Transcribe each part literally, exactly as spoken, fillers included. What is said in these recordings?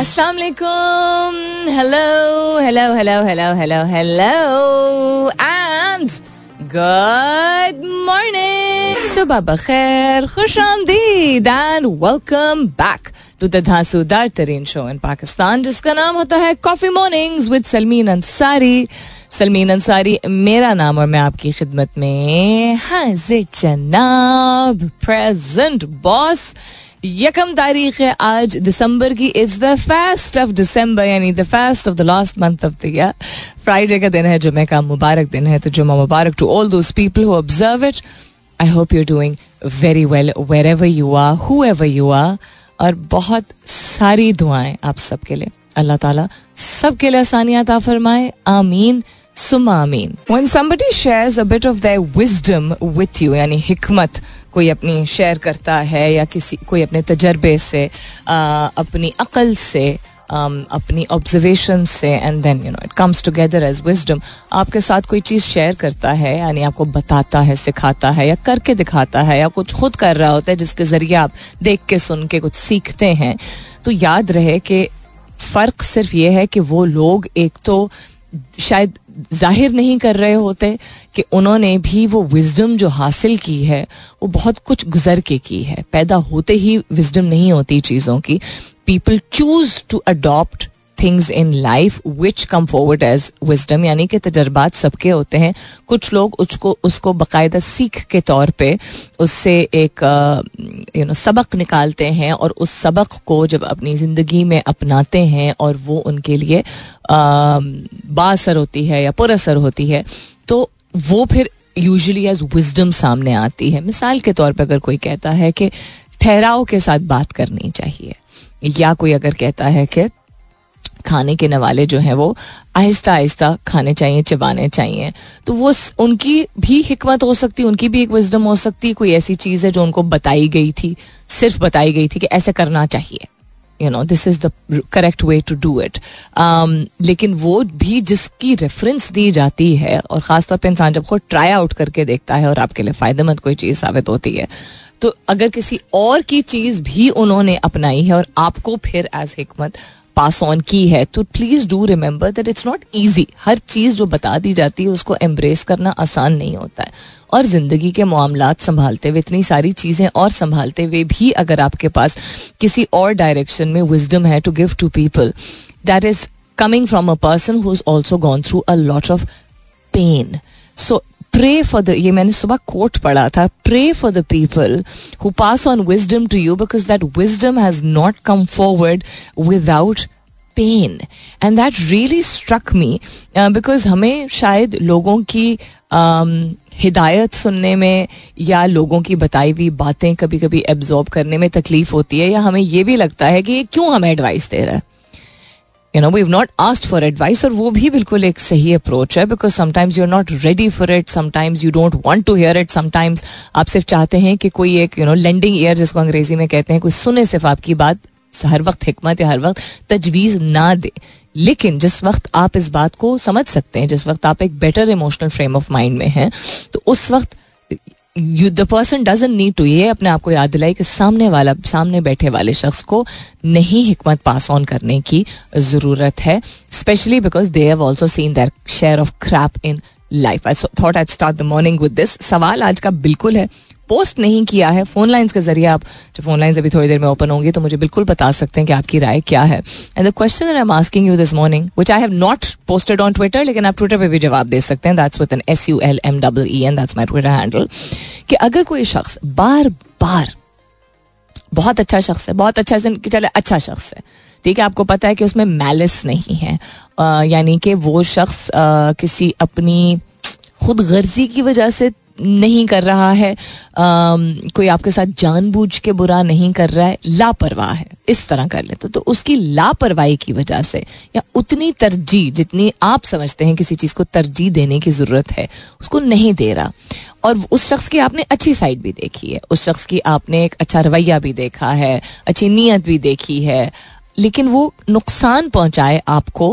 अस्सलाम वालेकुम, hello hello hello hello hello hello and good morning, सुबह बखैर, खुश आमदीद and welcome back to the धासू दार तरीन शो इन पाकिस्तान जिसका नाम होता है coffee mornings with Salmeen Ansari. Salmeen Ansari मेरा नाम और मैं आपकी खिदमत में हाजिर जनाब. प्रेजेंट बॉस, यकम तारीख है आज दिसंबर की. It's the first of December यानी the first of the last month of the year. Friday का दिन है, जुमे का मुबारक दिन है, तो जुमा मुबारक to all those people who observe it. I hope you are doing very well wherever you are, whoever you are, और बहुत सारी दुआएं आप सबके लिए. अल्लाह ताला सबके लिए आसानियां अता फरमाए, आमीन सुम्मा आमीन. When somebody shares a bit of their wisdom with you, यानी हिकमत कोई अपनी शेयर करता है या किसी कोई अपने तजर्बे से, आ, अपनी अकल से, Um, अपनी ऑब्जर्वेशन से, and then you know it comes together as wisdom. आपके साथ कोई चीज़ शेयर करता है यानी आपको बताता है, सिखाता है या करके दिखाता है या कुछ खुद कर रहा होता है जिसके ज़रिए आप देख के सुन के कुछ सीखते हैं, तो याद रहे कि फ़र्क सिर्फ ये है कि वो लोग एक तो शायद जाहिर नहीं कर रहे होते कि उन्होंने भी वो विजडम जो हासिल की है वो बहुत कुछ गुजर के की है. पैदा होते ही विजडम नहीं होती चीज़ों की. People choose to adopt things in life which come forward as wisdom, यानी कि तजर्बात सबके होते हैं. कुछ लोग उसको उसको बाकायदा सीख के तौर पे उससे एक यू नो सबक निकालते हैं और उस सबक को जब अपनी ज़िंदगी में अपनाते हैं और वो उनके लिए बाअसर होती है या पुरअसर होती है, तो वो फिर यूजुअली एज विजडम सामने आती है. मिसाल के तौर पर अगर कोई कहता है कि ठहराव के साथ बात करनी चाहिए, या कोई अगर कहता है कि खाने के नवाले जो हैं वो आहिस्ता आहिस्ता खाने चाहिए, चबाने चाहिए, तो वो उनकी भी हिकमत हो सकती, उनकी भी एक विजडम हो सकती. कोई ऐसी चीज़ है जो उनको बताई गई थी, सिर्फ बताई गई थी कि ऐसे करना चाहिए, you know this is the correct way to do it. लेकिन वो भी जिसकी रेफरेंस दी जाती है, और ख़ासतौर पर इंसान जब खुद ट्राई आउट करके देखता है और आपके लिए फ़ायदेमंद कोई चीज़ साबित होती है, तो अगर किसी और की चीज़ भी उन्होंने अपनाई है और आपको फिर एज हिकमत पास ऑन की है, तो please do remember that it's not easy. हर चीज़ जो बता दी जाती है उसको एम्ब्रेस करना आसान नहीं होता है, और ज़िंदगी के मामलात संभालते हुए, इतनी सारी चीज़ें और संभालते हुए भी अगर आपके पास किसी और डायरेक्शन में विजडम है to give to people, that is coming from a person who is also gone through a lot of pain. So Pray for the, ये मैंने सुबह कोट पढ़ा था, pray for the people who pass on wisdom to you because that wisdom has not come forward without pain. And that really struck me uh, because हमें शायद लोगों की um, हिदायत सुनने में या लोगों की बताई हुई बातें कभी कभी एब्जॉर्ब करने में तकलीफ होती है, या हमें ये भी लगता है कि ये क्यों हमें एडवाइस दे रहा है. You know, we've not asked for advice, और वो भी बिल्कुल एक सही अप्रोच है because sometimes you're not ready for it, sometimes you don't want to hear it, sometimes आप सिर्फ चाहते हैं कि कोई एक you know lending ear जिसको अंग्रेजी में कहते हैं, कोई सुने सिर्फ आपकी बात, हर वक्त हिकमत या हर वक्त तजवीज़ ना दे. लेकिन जिस वक्त आप इस बात को समझ सकते हैं, जिस वक्त आप एक better emotional frame of mind में हैं, तो उस वक्त you the person doesn't need to, ये अपने आप को याद दिलाई कि सामने वाला, सामने बैठे वाले शख्स को नहीं हिकमत पास ऑन करने की ज़रूरत है, specially because they have also seen their share of crap in life. I thought I'd start the morning with this. सवाल आज का बिल्कुल है, पोस्ट नहीं किया है, फ़ोन लाइन्स के ज़रिए आप, जब फ़ोन लाइन्स अभी थोड़ी देर में ओपन होंगी तो मुझे बिल्कुल बता सकते हैं कि आपकी राय क्या है. And the question I am asking you this morning, which I have not posted on Twitter, लेकिन आप ट्विटर पे भी जवाब दे सकते हैं, that's with N S U L M double E N, that's my Twitter handle, कि अगर कोई शख्स बार बार, बहुत अच्छा शख्स है, बहुत अच्छा चले अच्छा शख्स है, ठीक है, आपको पता है कि उसमें मैलिस नहीं है, यानी कि वो शख्स किसी अपनी खुद गर्जी की वजह से नहीं कर रहा है, आ, कोई आपके साथ जानबूझ के बुरा नहीं कर रहा है, लापरवाह है, इस तरह कर लेते, तो उसकी लापरवाही की वजह से या उतनी तरजीह जितनी आप समझते हैं किसी चीज़ को तरजीह देने की ज़रूरत है उसको नहीं दे रहा, और उस शख्स की आपने अच्छी साइड भी देखी है, उस शख्स की आपने एक अच्छा रवैया भी देखा है, अच्छी नीयत भी देखी है, लेकिन वो नुकसान पहुँचाए आपको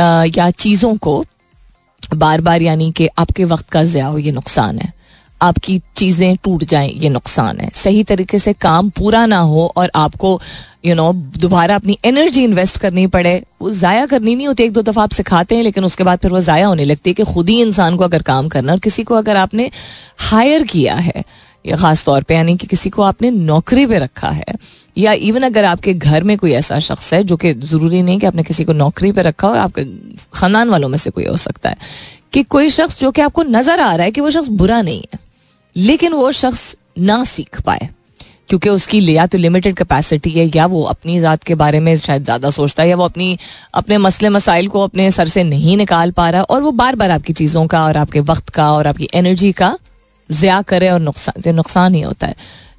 आ, या चीज़ों को बार बार, यानी कि आपके वक्त का ज़िया हो, ये नुकसान है. आपकी चीज़ें टूट जाएं, ये नुकसान है. सही तरीके से काम पूरा ना हो और आपको यू नो दोबारा अपनी एनर्जी इन्वेस्ट करनी पड़े, वो ज़ाया करनी नहीं होती. एक दो दफ़ा आप सिखाते हैं लेकिन उसके बाद फिर वो ज़ाया होने लगती है कि खुद ही इंसान को अगर काम करना, और किसी को अगर आपने हायर किया है या ख़ास तौर पे यानी कि किसी को आपने नौकरी पे रखा है, या इवन अगर आपके घर में कोई ऐसा शख्स है, जो कि ज़रूरी नहीं कि आपने किसी को नौकरी पे रखा हो, आपके ख़ानदान वालों में से कोई हो सकता है कि कोई शख्स जो कि आपको नज़र आ रहा है कि वो शख्स बुरा नहीं है, लेकिन वो शख्स ना सीख पाए क्योंकि उसकी या तो लिमिटेड कैपेसिटी है, या वो अपनी ज़ात के बारे में शायद ज़्यादा सोचता है, या वो अपनी अपने मसले मसाइल को अपने सर से नहीं निकाल पा रहा, और वो बार बार आपकी चीज़ों का और आपके वक्त का और आपकी एनर्जी का ज़िया करे और नुकसान नुकसान ही होता है.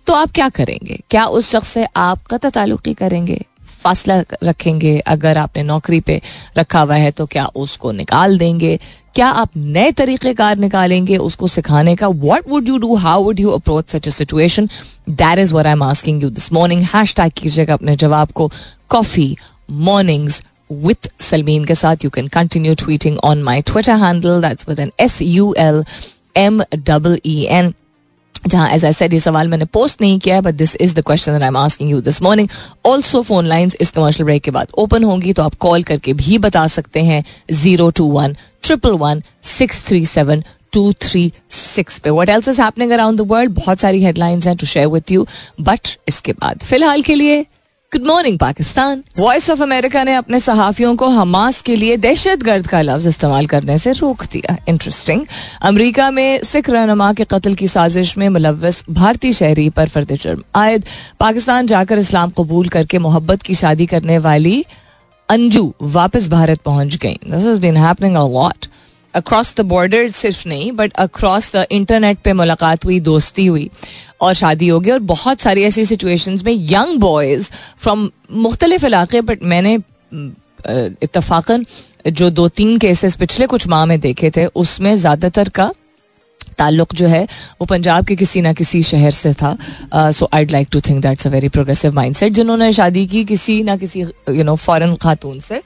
तो आप क्या करेंगे? क्या उस शख्स से आप कता ताल्लुकी करेंगे, फासला रखेंगे? अगर आपने नौकरी पे रखा हुआ है तो क्या उसको निकाल देंगे? क्या आप नए तरीक़ेकार निकालेंगे उसको सिखाने का? What would you do, how would you approach such a situation? That is what I am asking you this morning. Hashtag कीजिएगा अपने जवाब को कॉफ़ी मॉर्निंग्स with सलमीन के साथ. You can continue tweeting on my Twitter handle, that's with N S U L M double E N, जहाँ as I said ये सवाल मैंने पोस्ट नहीं किया है, but this is the question that I am asking you this morning. Also phone lines इस commercial break के बाद ओपन होंगी, तो आप कॉल करके भी बता सकते हैं zero two one triple one six three seven two three six पे. What else is happening around the world, बहुत सारी हेडलाइंस हैं to share with you, but इसके बाद फिलहाल के लिए good morning Pakistan. Voice of America ने अपने सहाफ़ियों को हमास के लिए दहशतगर्द का लफ्ज़ इस्तेमाल करने से रोक दिया. इंटरेस्टिंग. अमेरिका में सिख रहनुमा के कत्ल की साजिश में मुलव्वस भारतीय शहरी पर फर्द जुर्म आयद. पाकिस्तान जाकर इस्लाम कबूल करके मोहब्बत की शादी करने वाली अंजू वापस भारत पहुंच गई. This has been happening a lot across the border, सिर्फ नहीं बट अक्रॉस द इंटरनेट पे मुलाकात हुई, दोस्ती हुई और शादी हो गई. और बहुत सारी ऐसी सिचुएशंस में यंग बॉयज़ फ्रॉम मुख्तलिफ इलाके, बट मैंने इत्तफाकन जो दो तीन केसेस पिछले कुछ माह में देखे थे उसमें ज़्यादातर का ताल्लुक जो है वो पंजाब के किसी ना किसी शहर से था. So I'd like to think that's a very progressive mindset. जिन्होंने शादी की किसी ना किसी यू नो फॉरेन खातून से,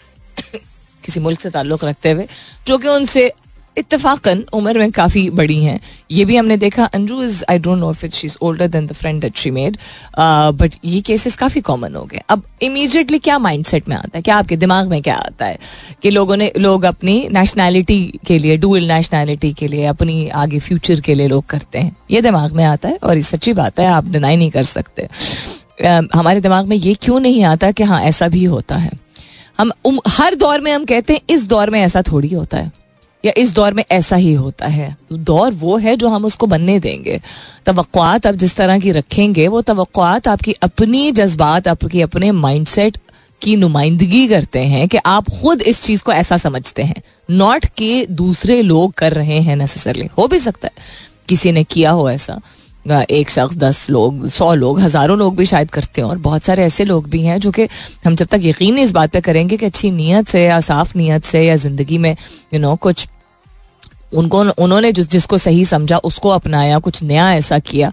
किसी मुल्क से ताल्लुक़ रखते हुए, जो कि उनसे इत्तफाकन उम्र में काफ़ी बड़ी हैं. ये भी हमने देखा. Anju is I don't know if it she is older than the friend that she made, but ये केसेस काफ़ी कॉमन हो गए. अब इमीडिएटली क्या माइंडसेट में आता है, क्या आपके दिमाग में क्या आता है कि लोगों ने लोग अपनी नेशनैलिटी के लिए, डुअल नेशनैलिटी के लिए, अपनी आगे फ्यूचर के लिए लोग करते हैं? ये दिमाग में आता है और ये सच्ची बात है, आप डिनाई नहीं कर सकते. uh, हमारे दिमाग में ये क्यों नहीं आता कि हाँ ऐसा भी होता है? हम उम, हर दौर में हम कहते हैं इस दौर में ऐसा थोड़ी होता है, या इस दौर में ऐसा ही होता है. दौर वो है जो हम उसको बनने देंगे. तवक्कुआत आप जिस तरह की रखेंगे वो तवक्कुआत आपकी अपनी जज्बात, आपकी अपने माइंडसेट की नुमाइंदगी करते हैं कि आप खुद इस चीज़ को ऐसा समझते हैं, नॉट कि दूसरे लोग कर रहे हैं नेसेसरली. हो भी सकता है किसी ने किया हो ऐसा, एक शख्स, दस लोग, सौ लोग, हज़ारों लोग भी शायद करते हैं. और बहुत सारे ऐसे लोग भी हैं जो कि हम जब तक यकीन इस बात पे करेंगे कि अच्छी नीयत से या साफ़ नीयत से या ज़िंदगी में यू नो कुछ उनको उन्होंने जिस जिसको सही समझा उसको अपनाया, कुछ नया ऐसा किया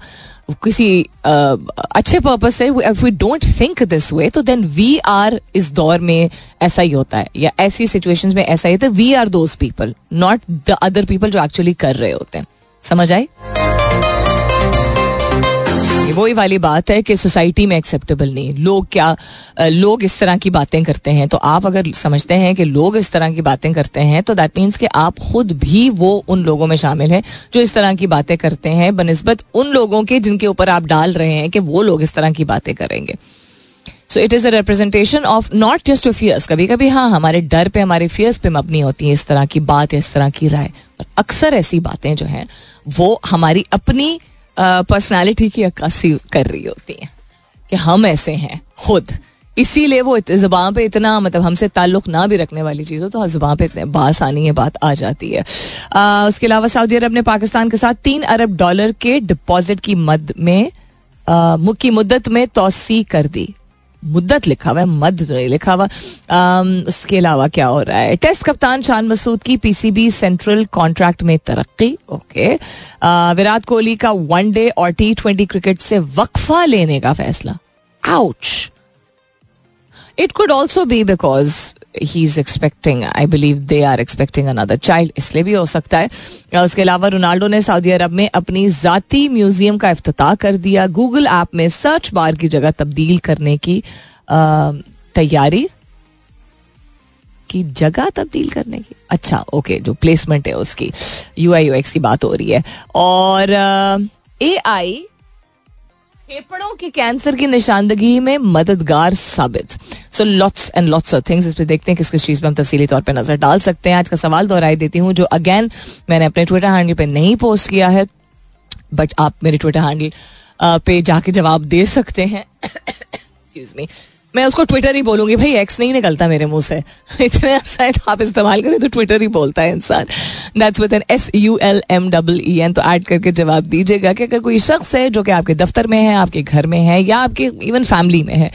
किसी अच्छे पर्पस से, if we don't think this way तो देन वी आर, इस दौर में ऐसा ही होता है या ऐसी सिचुएशंस में ऐसा ही होता है. We are those people, not the other people जो एक्चुअली कर रहे होते हैं. समझ आई? वही वाली बात है कि सोसाइटी में एक्सेप्टेबल नहीं. लोग क्या लोग इस तरह की बातें करते हैं, तो आप अगर समझते हैं कि लोग इस तरह की बातें करते हैं तो दैट मीन्स कि आप खुद भी वो उन लोगों में शामिल हैं जो इस तरह की बातें करते हैं, बनिस्बत उन लोगों के जिनके ऊपर आप डाल रहे हैं कि वो लोग इस तरह की बातें करेंगे. So it is a representation of not just your fears. कभी कभी हाँ हमारे डर पे, हमारे फियर्स पे मबनी होती है इस तरह की बात, इस तरह की राय. और अक्सर ऐसी बातें जो हैं वो हमारी अपनी पर्सनालिटी की अक्कासी कर रही होती हैं कि हम ऐसे हैं खुद, इसीलिए वो ज़ुबान पे इतना, मतलब हमसे ताल्लुक़ ना भी रखने वाली चीज़ हो तो ज़ुबान पे इतने बासानी ये बात आ जाती है. आ, उसके अलावा सऊदी अरब ने पाकिस्तान के साथ तीन अरब डॉलर के डिपॉजिट की मद में आ, की मुद्दत में तोसी कर दी. मुद्दत लिखा हुआ है, मद नहीं लिखा हुआ. उसके अलावा क्या हो रहा है? टेस्ट कप्तान शान मसूद की पीसीबी सेंट्रल कॉन्ट्रैक्ट में तरक्की. ओके. विराट कोहली का वनडे और टी ट्वेंटी क्रिकेट से वक्फा लेने का फैसला. Ouch. It could also be because he is expecting, I believe they are expecting another child, इसलिए भी हो सकता है. उसके अलावा रोनाल्डो ने सऊदी अरब में अपनी ज़ाती म्यूज़ियम का इफ्तिताह कर दिया. गूगल ऐप में सर्च बार की जगह तब्दील करने की तैयारी की जगह तब्दील करने की अच्छा ओके जो प्लेसमेंट है उसकी यूआई यूएक्स की बात हो रही है. और एआई फेफड़ों के कैंसर की निशानदगी में मददगार साबित. So lots and lots of things. इस पे देखते हैं किस किस चीज़ पे हम तफसीली तौर पे नजर डाल सकते हैं. आज का सवाल दोहराई देती हूँ जो अगेन मैंने अपने ट्विटर हैंडल पे नहीं पोस्ट किया है, बट आप मेरे ट्विटर हैंडल पे जाके जवाब दे सकते हैं. एक्सक्यूज मी, मैं उसको ट्विटर ही बोलूंगी भाई, एक्स नहीं निकलता मेरे मुंह से. इतने आसान आप इस्तेमाल करें तो ट्विटर ही बोलता है इंसान. That's with N S U L M double E N. तो ऐड करके जवाब दीजिएगा कि अगर कोई शख्स है जो कि आपके दफ्तर में है, आपके घर में है या आपके इवन फैमिली में है,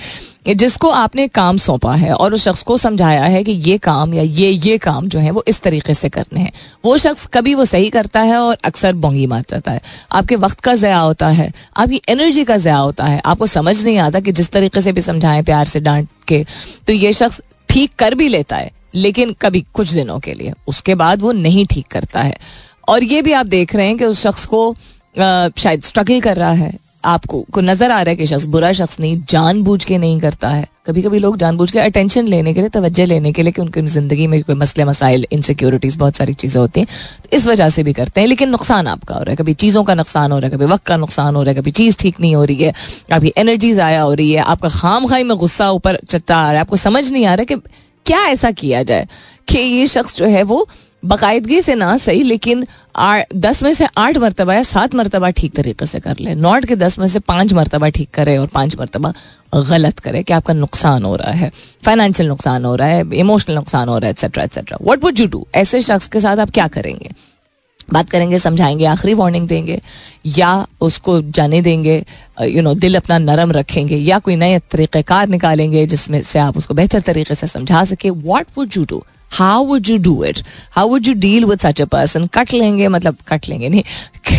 जिसको आपने काम सौंपा है और उस शख्स को समझाया है कि ये काम या ये ये काम जो है वो इस तरीके से करने हैं, वो शख्स कभी वो सही करता है और अक्सर बोंगी मार जाता है. आपके वक्त का ज़ाया होता है, आपकी एनर्जी का ज़ाया होता है, आपको समझ नहीं आता कि जिस तरीके से भी समझाएं प्यार से डांट के तो ये शख्स ठीक कर भी लेता है, लेकिन कभी कुछ दिनों के लिए उसके बाद वो नहीं ठीक करता है. और ये भी आप देख रहे हैं कि उस शख्स को आ, शायद स्ट्रगल कर रहा है. आपको को नजर आ रहा है कि शख्स बुरा शख्स नहीं, जानबूझ के नहीं करता है. कभी कभी लोग जानबूझ के अटेंशन लेने के लिए, तवज्जो लेने के लिए कि उनकी जिंदगी में कोई मसले मसाइल इनसिक्योरिटीज बहुत सारी चीज़ें होती हैं, तो इस वजह से भी करते हैं. लेकिन नुकसान आपका हो रहा है, कभी चीज़ों का नुकसान हो रहा है, कभी वक्त का नुकसान हो रहा है, कभी चीज़ ठीक नहीं हो रही है, आपकी एनर्जी ज़ाया हो रही है, आपका खाम खाई में गुस्सा ऊपर चढ़ता आ रहा है, आपको समझ नहीं आ रहा कि क्या ऐसा किया जाए कि ये शख्स जो है वो बाकायदगी से ना सही लेकिन दस में से आठ मरतबा या सात मरतबा ठीक तरीके से कर ले, नॉट के दस में से पाँच मरतबा ठीक करे और पाँच मरतबा गलत करे. कि आपका नुकसान हो रहा है, फाइनेंशियल नुकसान हो रहा है, इमोशनल नुकसान हो रहा है, etcetera etcetera. What would you do? ऐसे शख्स के साथ आप क्या करेंगे? बात करेंगे, समझाएंगे, आखिरी वार्निंग देंगे, या उसको जाने देंगे, यू नो दिल अपना नरम रखेंगे, या कोई नए तरीक़ेकार निकालेंगे जिसमें से आप उसको बेहतर तरीके से समझा सके? What would you do? How would you do it? How would you deal with such a person? Cut लेंगे, मतलब कट लेंगे नहीं,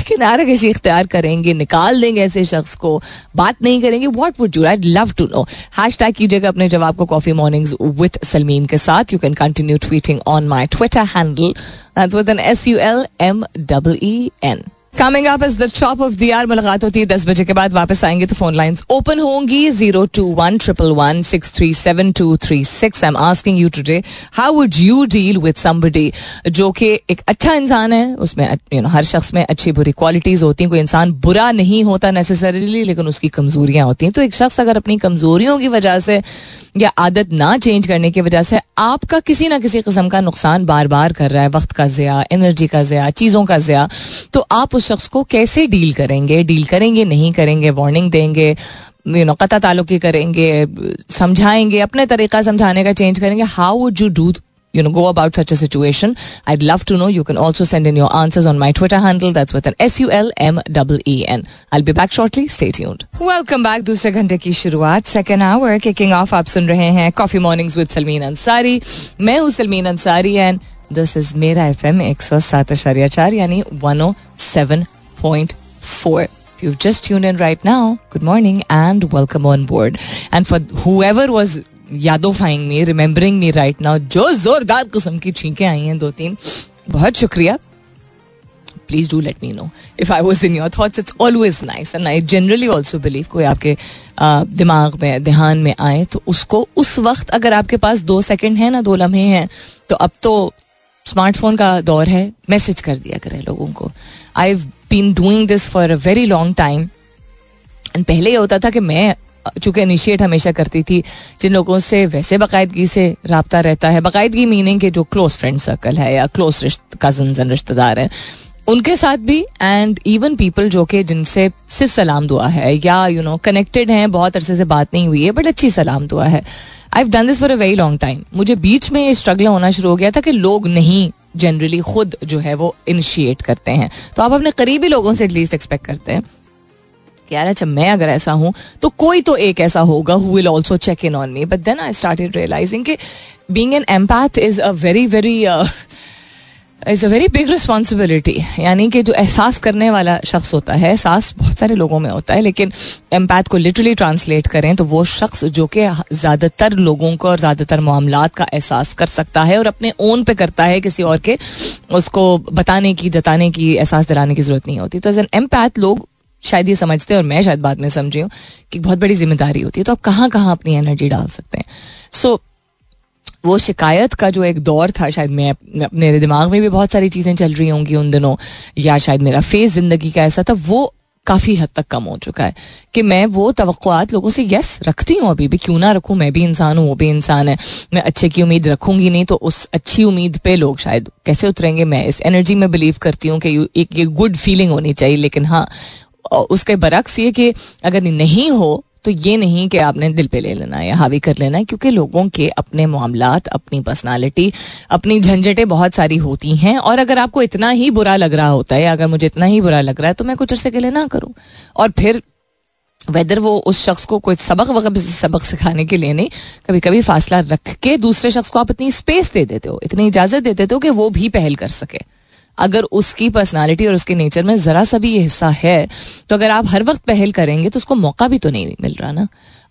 किनारे कशी इख्तियार करेंगे, निकाल देंगे ऐसे शख्स को, बात नहीं करेंगे. What would you? I'd love to know. Hashtag कीजिएगा अपने जवाब को Coffee Mornings with Sulmeen के साथ. You can continue tweeting on my Twitter handle. That's with an S U L M E E N. Coming up is the top of the hour. मुलाकात होती है दस बजे के बाद. वापस आएंगे तो फोन लाइंस ओपन होंगी zero two one triple one six three seven two three six. I'm asking you today, how would you deal with somebody जो कि एक अच्छा इंसान है, उसमें you know, हर शख्स में अच्छी बुरी क्वालिटीज होती हैं. कोई इंसान बुरा नहीं होता नेसेसरीली, लेकिन उसकी कमजोरियां होती हैं. तो एक शख्स अगर अपनी कमजोरियों की वजह से या आदत ना चेंज करने की वजह से आपका किसी ना किसी किस्म का नुकसान बार बार कर रहा है, वक्त का ज़िया, एनर्जी का ज़िया, चीज़ों का ज़िया, तो आप उस शख्स को कैसे डील करेंगे? डील करेंगे, नहीं करेंगे, वार्निंग देंगे, यू नो कता ताल्लुक़ी करेंगे, समझाएंगे, अपने तरीका समझाने का चेंज करेंगे? How would you do you know, go about such a situation? I'd love to know. You can also send in your answers on my Twitter handle. That's with an S U L M E E N. I'll be back shortly. Stay tuned. Welcome back. दूसरे घंटे की शुरुआत, second hour, kicking off. आप सुन रहे हैं Coffee Mornings with Sulmeen Ansari. मैं हूँ Sulmeen Ansari and this is Mera F M one oh seven point four यानी one oh seven point four. If you've just tuned in right now, good morning and welcome on board. And for whoever was यादोफाइंग मी, remembering me right now, जो जोरदार किस्म की छींकें आई हैं दो तीन, बहुत शुक्रिया. Please do let me know if I was in your thoughts. It's always nice and I generally also believe कोई आपके दिमाग में, ध्यान में आए तो उसको उस वक्त, अगर आपके पास दो सेकंड हैं ना, दो लम्हे हैं, तो अब तो स्मार्टफोन का दौर है, मैसेज कर दिया करें लोगों को. I have been doing this for a very long time. And पहले ये होता था कि मैं चूँकि इनिशिएट हमेशा करती थी जिन लोगों से वैसे बाकायदगी से रबता रहता है, बाकायदगी मीनिंग के जो क्लोज फ्रेंड सर्कल है या क्लोज कजन्स एंड रिश्तेदार हैं उनके साथ भी, एंड इवन पीपल जो कि जिनसे सिर्फ सलाम दुआ है या यू नो कनेक्टेड हैं, बहुत अरसे से बात नहीं हुई है बट अच्छी सलाम दुआ है. I have done this for a very long time. मुझे बीच में ये स्ट्रगल होना शुरू हो गया था कि लोग नहीं जनरली खुद जो है वो इनिशिएट करते हैं, तो आप अपने करीबी लोगों से एटलीस्ट एक्सपेक्ट करते हैं यार अच्छा मैं अगर ऐसा हूँ तो कोई तो एक ऐसा होगा who will also check in on me. But then I started realising कि being an empath is a very very is a very big responsibility. यानी कि जो एहसास करने वाला शख्स होता है, एहसास बहुत सारे लोगों में होता है, लेकिन एम्पैथ को लिटरली ट्रांसलेट करें तो वो शख्स जो कि ज़्यादातर लोगों को और ज़्यादातर मामलात का एहसास कर सकता है और अपने ओन पे करता है, किसी और के उसको बताने की, जताने की, एहसास दिलाने की ज़रूरत नहीं होती. तो एज एन एम्पैथ लोग शायद ये समझते हैं, और मैं शायद बाद में समझी हूँ कि बहुत बड़ी जिम्मेदारी होती है. तो आप कहाँ कहाँ अपनी एनर्जी डाल सकते हैं. सो वो शिकायत का जो एक दौर था, शायद मैं मेरे दिमाग में भी बहुत सारी चीज़ें चल रही होंगी उन दिनों, या शायद मेरा फेज ज़िंदगी का ऐसा था, वो काफ़ी हद तक कम हो चुका है कि मैं वो तवक्कुआत लोगों से यस रखती हूँ. अभी भी क्यों ना रखूँ, मैं भी इंसान हूँ, वो भी इंसान है. मैं अच्छे की उम्मीद रखूँगी नहीं तो उस अच्छी उम्मीद पे लोग शायद कैसे उतरेंगे. मैं इस एनर्जी में बिलीव करती हूँ कि एक ये गुड फीलिंग होनी चाहिए, लेकिन हाँ उसके बरक्स ये कि अगर नहीं हो तो ये नहीं कि आपने दिल पे ले लेना है या हावी कर लेना है, क्योंकि लोगों के अपने मामलात, अपनी पर्सनालिटी, अपनी झंझटें बहुत सारी होती हैं. और अगर आपको इतना ही बुरा लग रहा होता है, अगर मुझे इतना ही बुरा लग रहा है तो मैं कुछ अरसे के लिए ना करूं. और फिर वेदर वो उस शख्स को कोई सबक वगैरह सबक सिखाने के लिए नहीं, कभी कभी फासला रख के दूसरे शख्स को आप इतनी स्पेस दे देते हो, इतनी इजाज़त दे देते हो कि वो भी पहल कर सके. अगर उसकी पर्सनालिटी और उसके नेचर में ज़रा सा भी ये हिस्सा है तो अगर आप हर वक्त पहल करेंगे तो उसको मौका भी तो नहीं मिल रहा ना.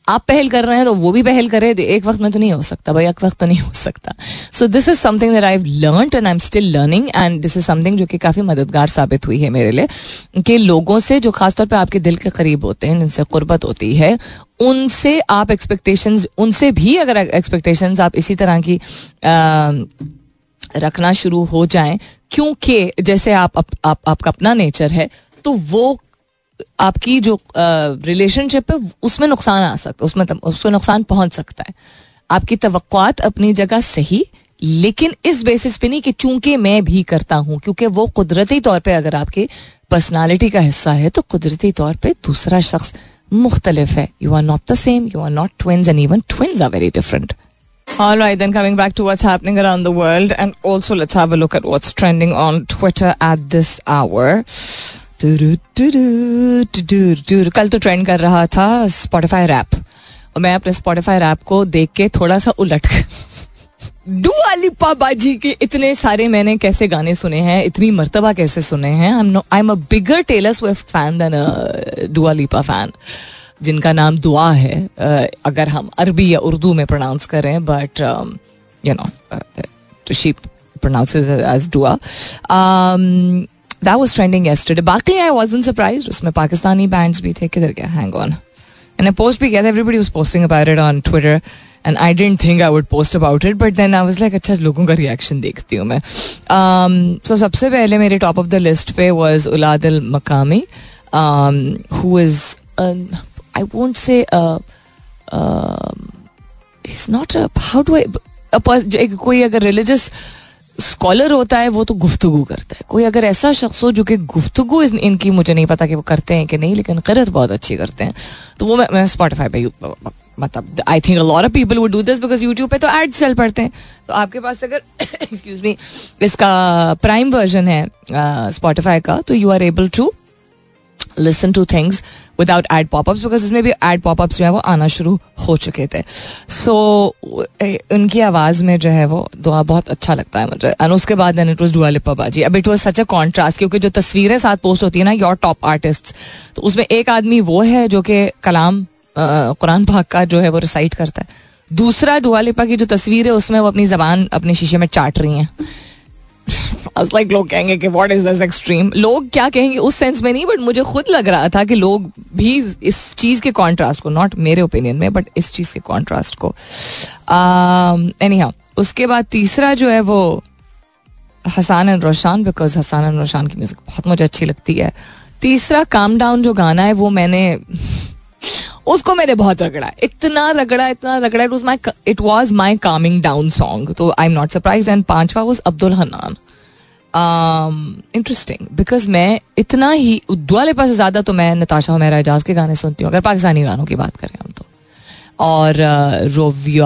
आप पहल कर रहे हैं तो वो भी पहल करे, एक वक्त में तो नहीं हो सकता भाई, एक वक्त तो नहीं हो सकता. So this is something that I have learned and I am still learning, and this is something जो कि काफ़ी मददगार साबित हुई है मेरे लिए कि लोगों से जो खासतौर पर आपके दिल के करीब होते हैं, जिनसे क़ुर्बत होती है, उनसे आप एक्सपेक्टेशंस, उनसे भी अगर एक्सपेक्टेशंस आप इसी तरह की रखना शुरू हो जाएं, क्योंकि जैसे आप, आप, आप आपका अपना नेचर है, तो वो आपकी जो रिलेशनशिप है उसमें नुकसान आ सकता है, उसमें उसको नुकसान पहुंच सकता है. आपकी तवक्कुआत अपनी जगह सही, लेकिन इस बेसिस पे नहीं कि चूंकि मैं भी करता हूं, क्योंकि वो कुदरती तौर पे अगर आपके पर्सनालिटी का हिस्सा है तो कुदरती तौर पे दूसरा शख्स मुख्तलिफ है. You are not the same, you are not twins, and even twins are very different. All right, then coming back to what's happening around the world, and also let's have a look at what's trending on Twitter at this hour. कल तो trend कर रहा था Spotify rap, और मैं अपने Spotify rap को देख के थोड़ा सा उलट कर दुआ लिपा बाजी के इतने सारे मैंने कैसे गाने सुने हैं, इतनी मर्तबा कैसे सुने हैं. I'm no, I'm a bigger Taylor Swift fan than a Dua Lipa fan. जिनका नाम दुआ है अगर हम अरबी या उर्दू में प्रोनाउंस करें, but you know she pronounces as दुआ. That was trending yesterday. बाकी आई वाज़न्ट सरप्राइज्ड, उसमें पाकिस्तानी बैंड्स भी थे. किधर गया, हैंग ऑन, मैंने पोस्ट भी किया था, everybody was posting about it on Twitter, and I didn't think I would post about it, but then I was like अच्छा लोगों का रिएक्शन देखती हूँ मैं. सो सबसे पहले मेरे टॉप ऑफ द लिस्ट पे वाज उलाद अल मकामी, who is I won't say uh, uh, he's not a how do I a person, एक कोई अगर religious scholar होता है वो तो गुफ्तगू करता है, कोई अगर ऐसा शख्स हो जो कि गुफ्तगू इनकी मुझे नहीं पता कि वो करते हैं कि नहीं, लेकिन क़िरअत बहुत अच्छी करते हैं, तो वो मैं, मैं Spotify पे मतलब I think a lot of people would do this because YouTube पे तो एड्स चल पड़ते हैं. तो आपके पास अगर एक्सक्यूज मी इसका प्राइम वर्जन है Spotify का, तो you are able to listen to things without ad popups, because इसमें भी एड पॉपअप्स जो है वो आना शुरू हो चुके थे. सो उनकी आवाज़ में जो है वो दुआ बहुत अच्छा लगता है मुझे. एंड उसके बाद इट वाज दुआ लिपा बाजी. अब it was such a contrast, क्योंकि जो तस्वीरें साथ पोस्ट होती है ना योर टॉप आर्टिस्ट्स, तो उसमें एक आदमी वो है जो कि कलाम कुरान पाक का जो है वो रिसाइट करता है, दूसरा दुआ लिपा की जो तस्वीर है उसमें वो अपनी ज़बान अपने शीशे में चाट रही हैं. लाइक लोग कहेंगे कि व्हाट इज दिस एक्सट्रीम, लोग क्या कहेंगे उस सेंस में नहीं, बट मुझे खुद लग रहा था कि लोग भी इस चीज़ के कॉन्ट्रास्ट को, नॉट मेरे ओपिनियन में बट इस चीज़ के कॉन्ट्रास्ट को, एनीहाउ उसके बाद तीसरा जो है वो Hasan and Roshan, because Hasan and Roshan की म्यूजिक बहुत मुझे अच्छी लगती है. तीसरा काम डाउन जो गाना है वो मैंने उसको मैंने बहुत रगड़ा, इतना रगड़ा इतना रगड़ा it was my it was my coming down song, तो I am not surprised. And पांचवा was Abdul Hannan. Interesting, because मैं इतना ही दुआ लिपा से ज़्यादा तो मैं नताशा हुमैरा एजाज के गाने सुनती हूँ, अगर पाकिस्तानी गानों की बात करें हम तो. और रोव्यू,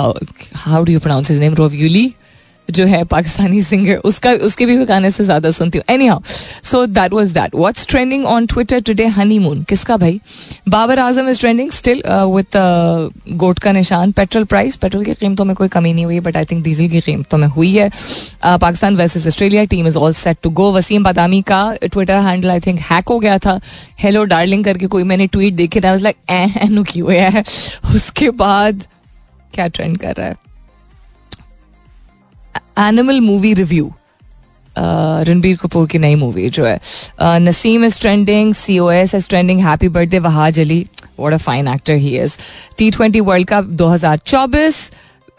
how do you pronounce his name, रोव्यूली जो है पाकिस्तानी सिंगर, उसका उसके भी गाने से ज्यादा सुनती हूँ. Anyhow, so that was that. What's trending on Twitter today? Honeymoon. किसका भाई? Babar Azam is trending still with goat का निशान. पेट्रोल प्राइस, पेट्रोल की कीमतों में कोई कमी नहीं हुई, बट आई थिंक डीजल की कीमतों में हुई है. Pakistan versus Australia, team is all set to go. Waseem Badami का Twitter handle I think hack हो गया था, हेलो डार्लिंग करके कोई मैंने ट्वीट देखी था, लाइक ऐ नु की हुआ है. उसके बाद क्या ट्रेंड कर रहा है? Animal movie review, Ranbir Kapoor की नई मूवी जो है. Naseem is trending, C O S is trending, happy birthday Wahaj Ali, what a fine actor he is. T twenty World Cup दो हज़ार चौबीस,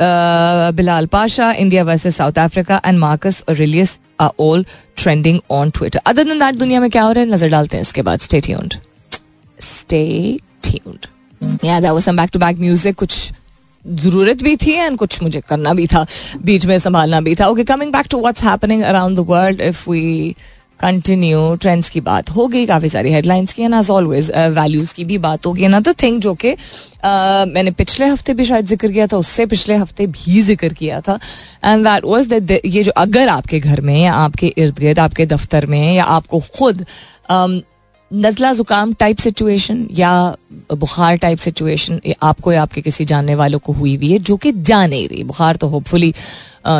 Bilal Pasha, India versus South Africa, and Marcus Aurelius are all trending on Twitter. Other than that दुनिया में क्या हो रहा है नजर डालते हैं इसके बाद. Stay tuned, stay tuned. Yeah that was some back to back music, कुछ जरूरत भी थी एंड कुछ मुझे करना भी था, बीच में संभालना भी था. Okay, coming back to what's happening around the world, if we continue. Trends की बात हो गई, काफ़ी सारी हेडलाइंस की, एंड एज ऑलवेज वैल्यूज़ की भी बात होगी. अनदर थिंग जो कि मैंने पिछले हफ्ते भी शायद जिक्र किया था, उससे पिछले हफ्ते भी जिक्र किया था, एंड दैट वाज दैट ये जो अगर आपके घर में या आपके इर्द गिर्द, आपके दफ्तर में या आपको खुद नज़ला ज़ुकाम टाइप सिचुएशन या बुखार टाइप सिचुएशन आपको या आपके किसी जानने वालों को हुई भी है, जो कि जा नहीं रही. बुखार तो होपफुली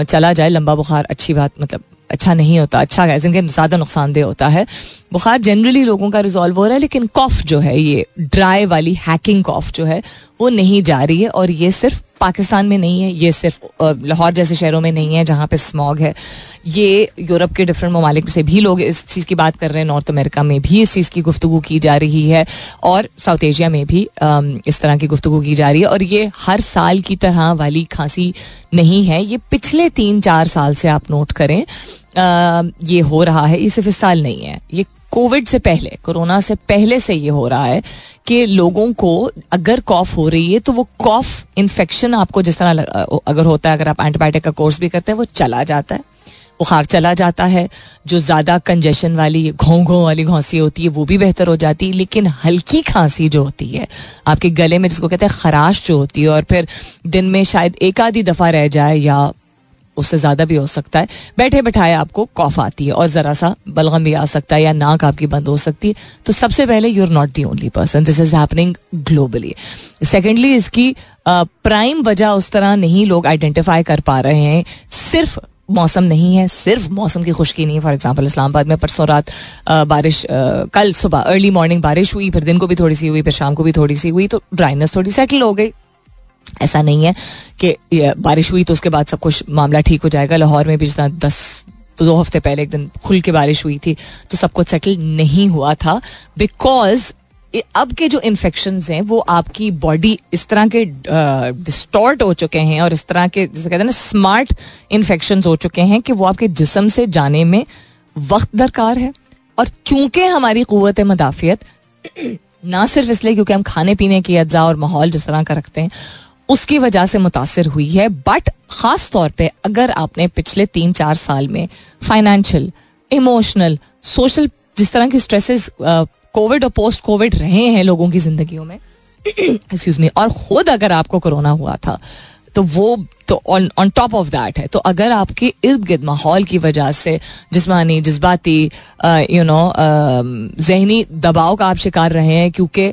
चला जाए, लंबा बुखार अच्छी बात, मतलब अच्छा नहीं होता, अच्छा है, जिनके ज़्यादा नुकसानदेह होता है. बुखार जनरली लोगों का रिजॉल्व हो रहा है, लेकिन कॉफ जो है, ये ड्राई वाली हैकिंग कॉफ जो है, वो नहीं जा रही है. और ये सिर्फ पाकिस्तान में नहीं है, ये सिर्फ लाहौर जैसे शहरों में नहीं है जहाँ पे स्मॉग है, ये यूरोप के डिफरेंट ममालिक से भी लोग इस चीज़ की बात कर रहे हैं. नॉर्थ अमेरिका में भी इस चीज़ की गुफ्तगू की जा रही है, और साउथ एशिया में भी इस तरह की गुफ्तगू की जा रही है. और ये हर साल की तरह वाली खांसी नहीं है, ये पिछले तीन चार साल से आप नोट करें ये हो रहा है. ये सिर्फ इस साल नहीं है, ये कोविड से पहले, कोरोना से पहले से ये हो रहा है कि लोगों को अगर कॉफ हो रही है तो वो कॉफ इन्फेक्शन आपको जिस तरह अगर होता है, अगर आप एंटीबायोटिक का कोर्स भी करते हैं, वो चला जाता है, बुखार चला जाता है. जो ज़्यादा कंजेशन वाली, घों घों वाली खांसी होती है वो भी बेहतर हो जाती है. लेकिन हल्की खांसी जो होती है आपके गले में, जिसको कहते हैं खराश जो होती है, और फिर दिन में शायद एक आधी दफ़ा रह जाए या उससे ज़्यादा भी हो सकता है, बैठे बैठाए आपको कॉफ आती है और ज़रा सा बलगम भी आ सकता है या नाक आपकी बंद हो सकती है, तो सबसे पहले you are not the only person, this is happening globally. Secondly, इसकी प्राइम वजह उस तरह नहीं लोग आइडेंटिफाई कर पा रहे हैं, सिर्फ मौसम नहीं है, सिर्फ मौसम की खुश्की नहीं है. फॉर एग्जांपल, इस्लामाबाद में परसों रात बारिश, आ, कल सुबह अर्ली मॉर्निंग बारिश हुई, फिर दिन को भी थोड़ी सी हुई, फिर शाम को भी थोड़ी सी हुई, तो ड्राइनेस थोड़ी सेटल हो गई. ऐसा नहीं है कि बारिश हुई तो उसके बाद सब कुछ मामला ठीक हो जाएगा. लाहौर में भी जितना दस तो दो हफ्ते पहले एक दिन खुल के बारिश हुई थी तो सब कुछ सेटल नहीं हुआ था, बिकॉज अब के जो इन्फेक्शंस हैं वो आपकी बॉडी इस तरह के डिस्टॉर्ट हो चुके हैं और इस तरह के, जैसे कहते हैं ना, स्मार्ट इन्फेक्शंस हो चुके हैं कि वो आपके जिस्म से जाने में वक्त दरकार है. और चूंकि हमारी क़ुव्वत मदाफ़ियत ना सिर्फ इसलिए क्योंकि हम खाने पीने की अज्जा और माहौल जिस तरह का रखते हैं उसकी वजह से मुतासर हुई है, बट ख़ास तौर पे अगर आपने पिछले तीन चार साल में फाइनेंशियल, इमोशनल, सोशल जिस तरह के स्ट्रेसेस कोविड और पोस्ट कोविड रहे हैं लोगों की जिंदगियों में, एक्सक्यूज मी, और ख़ुद अगर आपको कोरोना हुआ था तो वो तो ऑन टॉप ऑफ दैट है. तो अगर आपके इर्द गिर्द माहौल की वजह से जिस्मानी, जज्बाती, यू नो, जहनी दबाव का आप शिकार रहे हैं, क्योंकि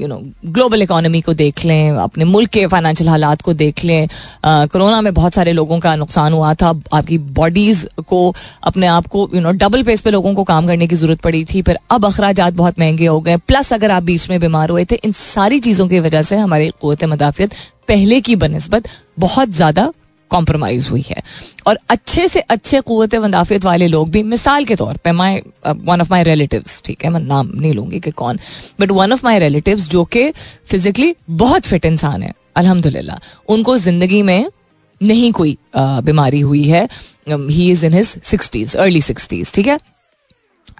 यू नो ग्लोबल इकॉनमी को देख लें, अपने मुल्क के फाइनेंशियल हालात को देख लें, कोरोना में बहुत सारे लोगों का नुकसान हुआ था, आपकी बॉडीज़ को, अपने आप को यू नो डबल पेस पे लोगों को काम करने की ज़रूरत पड़ी थी, फिर अब अखराजात बहुत महंगे हो गए, प्लस अगर आप बीच में बीमार हुए थे, इन सारी चीज़ों की वजह से हमारी क़ुव्वत मदाफ़ियत पहले की बनस्बत बहुत ज़्यादा कॉम्प्रोमाइज़ हुई है. और अच्छे से अच्छे क़ुव्वत मदाफ़ियत वाले लोग भी, मिसाल के तौर पे my one of my relatives, ठीक है, मैं नाम नहीं लूँगी कि कौन, but one of my relatives जो कि फिज़िकली बहुत फिट इंसान है अल्हम्दुलिल्लाह, उनको ज़िंदगी में नहीं कोई बीमारी हुई है. He is in his sixties, early sixties, ठीक है,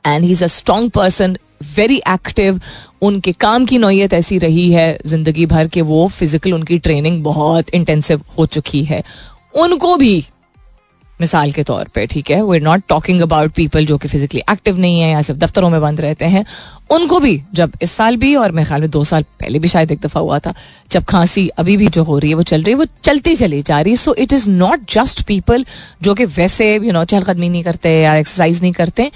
and he is a strong person, very active. उनके काम की नौयत ऐसी रही है ज़िंदगी भर के, वो फिज़िकल, उनकी ट्रेनिंग बहुत इंटेंसिव हो चुकी है. उनको भी मिसाल के तौर पे, ठीक है, we are not talking about people जो कि फिजिकली एक्टिव नहीं है या सिर्फ दफ्तरों में बंद रहते हैं, उनको भी जब इस साल भी और मेरे ख्याल में दो साल पहले भी शायद एक दफ़ा हुआ था, जब खांसी अभी भी जो हो रही है वो चल रही है, वो चलती चली जा रही है. So it is not just people जो कि वैसे यू नो चहलकदमी नहीं करते या एक्सरसाइज नहीं करते.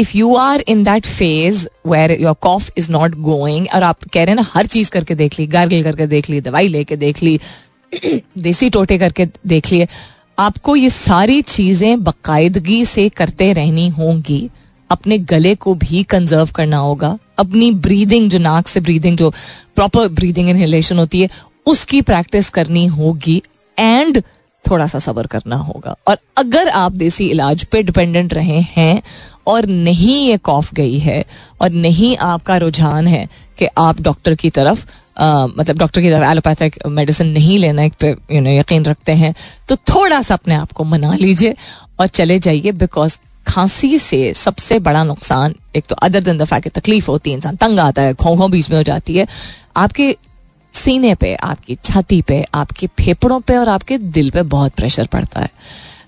If you are in that phase where your cough is not going और आप कह रहे हैं ना हर चीज़ करके देख ली, गार्गल करके देख ली, दवाई लेके देख ली, देसी टोटे करके देख लिए, आपको ये सारी चीज़ें बाकायदगी से करते रहनी होंगी. अपने गले को भी कंजर्व करना होगा, अपनी ब्रीदिंग जो नाक से ब्रीदिंग जो प्रॉपर ब्रीदिंग इनहेलेशन होती है उसकी प्रैक्टिस करनी होगी एंड थोड़ा सा सब्र करना होगा. और अगर आप देसी इलाज पे डिपेंडेंट रहे हैं और नहीं ये कॉफ गई है और नहीं आपका रुझान है कि आप डॉक्टर की तरफ आ, मतलब डॉक्टर की तरफ एलोपैथिक मेडिसिन नहीं लेना एक तो यू नो यकीन रखते हैं, तो थोड़ा सा अपने आप को मना लीजिए और चले जाइए. बिकॉज खांसी से सबसे बड़ा नुकसान, एक तो अदर दिन दफा की तकलीफ होती है, इंसान तंग आता है, खों खों बीच में हो जाती है, आपके सीने पे, आपकी छाती पे, आपके फेफड़ों पे और आपके दिल पे बहुत प्रेशर पड़ता है.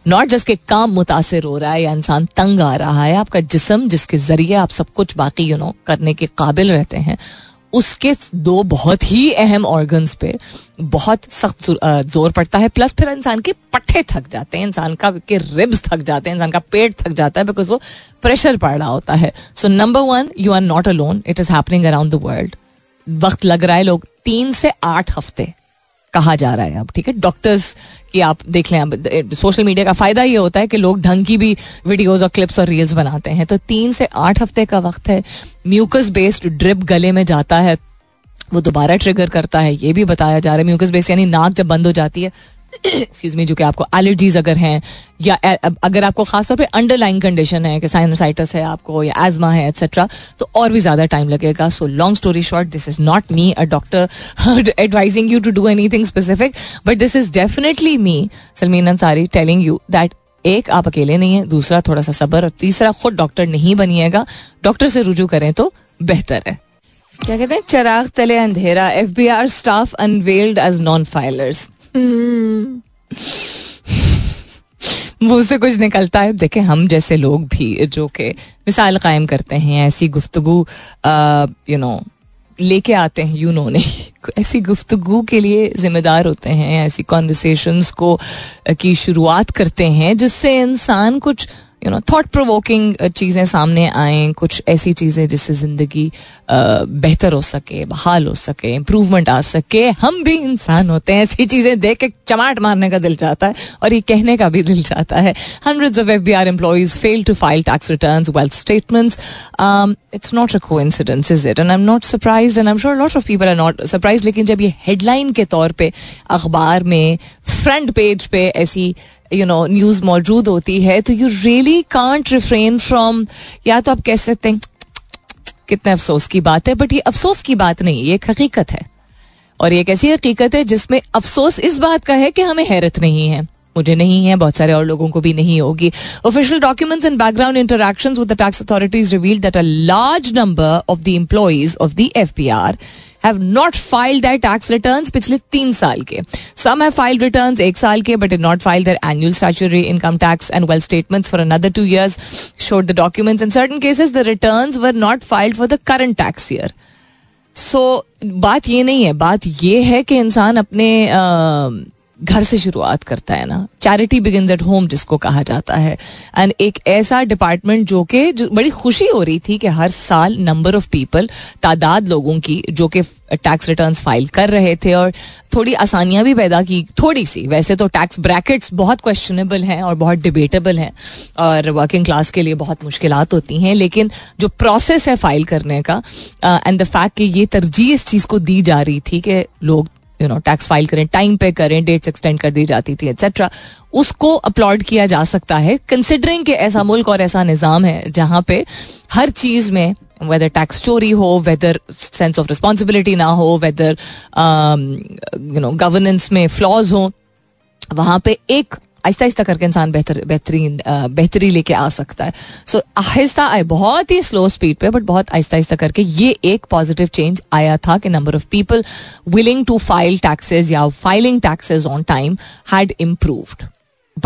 नॉट जस्ट के काम मुतासिर हो रहा है या इंसान तंग आ रहा है, आपका जिस्म जिसके जरिए आप सब कुछ बाकी यू नो करने के काबिल रहते हैं, उसके दो बहुत ही अहम ऑर्गन्स पे बहुत सख्त जोर पड़ता है. प्लस फिर इंसान के पट्टे थक जाते हैं, इंसान का के रिब्स थक जाते हैं, इंसान का पेट थक जाता है, बिकॉज वो प्रेशर पड़ रहा होता है. So number one, you are not alone, it is happening around the world. वक्त लग रहा है, लोग तीन से आठ हफ्ते कहा जा रहा है अब, ठीक है. डॉक्टर्स की आप देख लें, अब सोशल मीडिया का फ़ायदा ये होता है कि लोग ढंग की भी वीडियोस और क्लिप्स और रील्स बनाते हैं. तो तीन से आठ हफ्ते का वक्त है. म्यूकस बेस्ड ड्रिप गले में जाता है, वो दोबारा ट्रिगर करता है, ये भी बताया जा रहा है. म्यूकस बेस्ड यानी नाक जब बंद हो जाती है एक्सक्यूज मी, जो कि आपको एलर्जीज अगर हैं या अगर आपको खासतौर पे अंडरलाइन कंडीशन है कि साइनोसाइटिस है आपको या एजमा है एट्सेट्रा, तो और भी ज़्यादा टाइम लगेगा. So long story short, this is not me a doctor advising you to do anything specific, but this is definitely me Salmeen Ansari telling you that एक, आप अकेले नहीं हैं, दूसरा, थोड़ा सा सब्र, और तीसरा, खुद डॉक्टर नहीं बनिएगा, डॉक्टर से रुजू करें तो बेहतर है. क्या कहते हैं, चिराग तले अंधेरा, F B R staff unveiled as non filers. मुंह से कुछ निकलता है. देखें, हम जैसे लोग भी जो कि मिसाल कायम करते हैं, ऐसी गुफ्तगू यू नो लेके आते हैं, यू नो नहीं, ऐसी गुफ्तगू के लिए जिम्मेदार होते हैं, ऐसी कॉन्वर्सेशंस को की शुरुआत करते हैं जिससे इंसान कुछ यू नो थॉट प्रोवोकिंग चीज़ें सामने आएँ, कुछ ऐसी चीज़ें जिससे ज़िंदगी बेहतर हो सके, बहाल हो सके, इम्प्रूवमेंट आ सके. हम भी इंसान होते हैं, ऐसी चीज़ें देख के चमाट मारने का दिल चाहता है और ये कहने का भी दिल चाहता है. Hundreds of F B R employees fail to file tax returns, wealth statements. It's not a coincidence, is it? And I am not surprised and I am sure lots of people are not surprised. लेकिन जब ये headline के तौर पर अखबार में front page पर ऐसी यू नो न्यूज़ मौजूद होती है, तो you really can't refrain from, या तो आप कह सकते हैं कितने अफसोस की बात है, बट ये अफसोस की बात नहीं, ये एक हकीकत है. और ये एक ऐसी हकीकत है जिसमें अफसोस इस बात का है कि हमें हैरत नहीं है, मुझे नहीं है, बहुत सारे और लोगों को भी नहीं होगी. Official documents and background interactions with the tax authorities revealed that a large number of the employees of the FBR have not filed their tax returns पिछले तीन साल के. सम हैव फाइल्ड रिटर्न्स एक साल के but did not file their annual statutory income tax and wealth statements for another two years showed the documents. In certain cases the returns were not filed for the current tax year. So बात ये नहीं है, बात ये है कि इंसान अपने uh, घर से शुरुआत करता है ना, चैरिटी बिगिंस एट होम जिसको कहा जाता है. एंड एक ऐसा डिपार्टमेंट जो कि बड़ी खुशी हो रही थी कि हर साल नंबर ऑफ पीपल, तादाद लोगों की जो कि टैक्स रिटर्न्स फाइल कर रहे थे, और थोड़ी आसानियां भी पैदा की, थोड़ी सी. वैसे तो टैक्स ब्रैकेट्स बहुत क्वेश्चनेबल हैं और बहुत डिबेटेबल हैं और वर्किंग क्लास के लिए बहुत मुश्किलात होती हैं, लेकिन जो प्रोसेस है फाइल करने का एंड द फैक्ट कि ये तरजीह इस चीज़ को दी जा रही थी कि लोग यू नो टैक्स फाइल करें, टाइम पे करें, डेट्स एक्सटेंड कर दी जाती थी एट्सेट्रा, उसको अपलॉड किया जा सकता है कंसिडरिंग कि ऐसा मुल्क और ऐसा निज़ाम है जहाँ पे हर चीज़ में, वेदर टैक्स चोरी हो, वेदर सेंस ऑफ रिस्पॉन्सिबिलिटी ना हो, वेदर यू नो गवर्नेंस में फ्लॉज हो, वहाँ पे एक आहिस्ता आहिस्ता करके इंसान बेहतर बेहतरीन बेहतरी लेके आ सकता है. सो आहिस्ता आए, बहुत ही स्लो स्पीड पे, बट बहुत आहिस्ता आहिस्ता करके ये एक पॉजिटिव चेंज आया था कि number of people willing to file taxes या filing taxes on time had improved.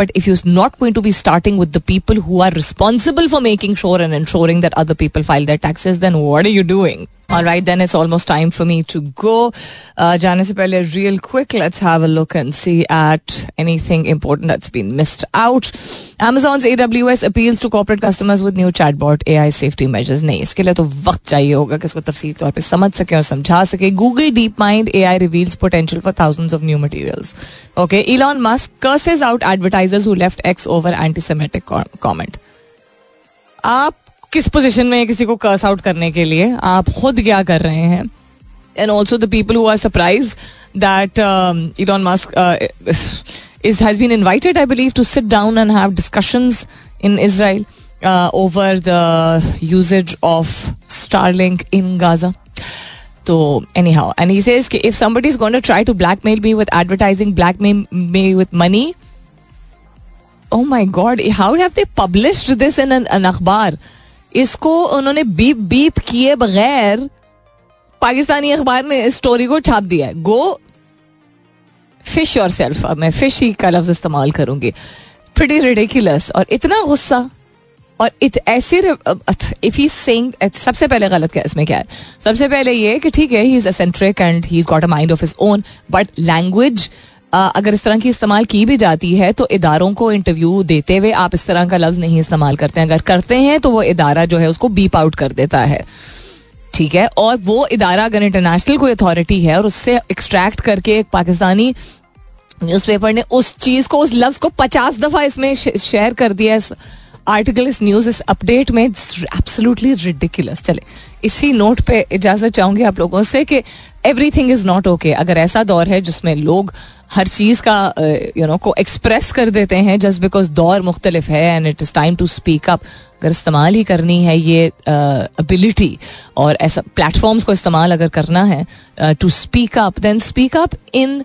But if you're not going to be starting with the people who are responsible for making sure and ensuring that other people file their taxes, then what are you doing? All right, then it's almost time for me to go. Uh, जाने से पहले real quick, let's have a look and see at anything important that's been missed out. Amazon's A W S appeals to corporate customers with new chatbot A I safety measures. नहीं, इसके लिए तो वक्त चाहिए होगा कि इसको तफसील तौर पे समझ सके और समझा सके. Google DeepMind A I reveals potential for thousands of new materials. Okay, Elon Musk curses out advertisers who left X over anti-Semitic comment. आप किस पोजीशन में किसी को कर्स आउट करने के लिए आप खुद क्या कर रहे हैं? And also the people who are surprised that Elon Musk is has been invited I believe to sit down and have discussions in Israel over the usage of Starlink in Gaza. So anyhow, and he says कि if somebody is going to try to blackmail me with advertising, blackmail me with money, oh my God, how have they published this in an, an akhbar? इसको उन्होंने beep beep किए बगैर पाकिस्तानी अखबार में इस story को छाप दिया है. Go fish yourself. अब मैं फिश ही का लफ्ज इस्तेमाल करूंगी. Pretty ridiculous. और इतना गुस्सा और इत ऐसे इफ ही सेइंग. सबसे पहले गलत क्या इसमें क्या है? सबसे पहले ये कि ठीक है, he is eccentric and he is got a mind of his own, but language अगर इस तरह की इस्तेमाल की भी जाती है तो इदारों को इंटरव्यू देते हुए आप इस तरह का लफ्ज नहीं इस्तेमाल करते हैं. अगर करते हैं तो वो इदारा जो है उसको बीप आउट कर देता है. ठीक है. और वो इदारा अगर इंटरनेशनल कोई अथॉरिटी है और उससे एक्सट्रैक्ट करके एक पाकिस्तानी न्यूज़पेपर ने उस चीज को, उस लफ्ज को पचास दफा इसमें शेयर कर दिया. इस आर्टिकल, इस न्यूज, इस अपडेट में एब्सोल्युटली रिडिकुलस. चले इसी नोट पे इजाजत चाहूंगी आप लोगों से कि एवरीथिंग इज नॉट ओके. अगर ऐसा दौर है जिसमें लोग हर चीज का यू नो को एक्सप्रेस कर देते हैं जस्ट बिकॉज दौर मुख्तलिफ है, and it is time to speak up. अगर इस्तेमाल ही करनी है ये एबिलिटी और ऐसा प्लेटफॉर्म्स को इस्तेमाल अगर करना है to speak up, then speak up in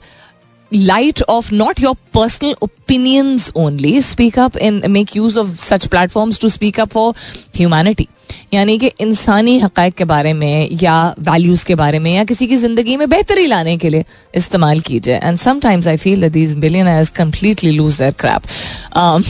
light of not your personal opinions only. Speak up and make use of such platforms to speak up for humanity. यानी कि इंसानी हक़ाइक़ के बारे में या values के बारे में या किसी की ज़िंदगी में बेहतरी लाने के लिए इस्तेमाल कीजिए. And sometimes I feel that these billionaires completely lose their crap. Um,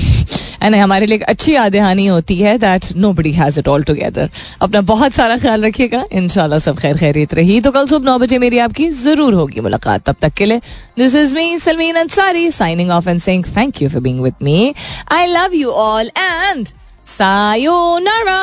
and हमारे लिए अच्छी याद दहानी होती है that nobody has it all together. अपना बहुत सारा ख्याल रखिएगा. इंशाल्लाह सब खैर खैरियत रही. तो कल सुबह नौ बजे मेरी आपकी ज़रूर होगी मुलाकात. तब तक के लिए this is me Salmeen Ansari signing off and saying thank you for being with me. I love you all and sayonara.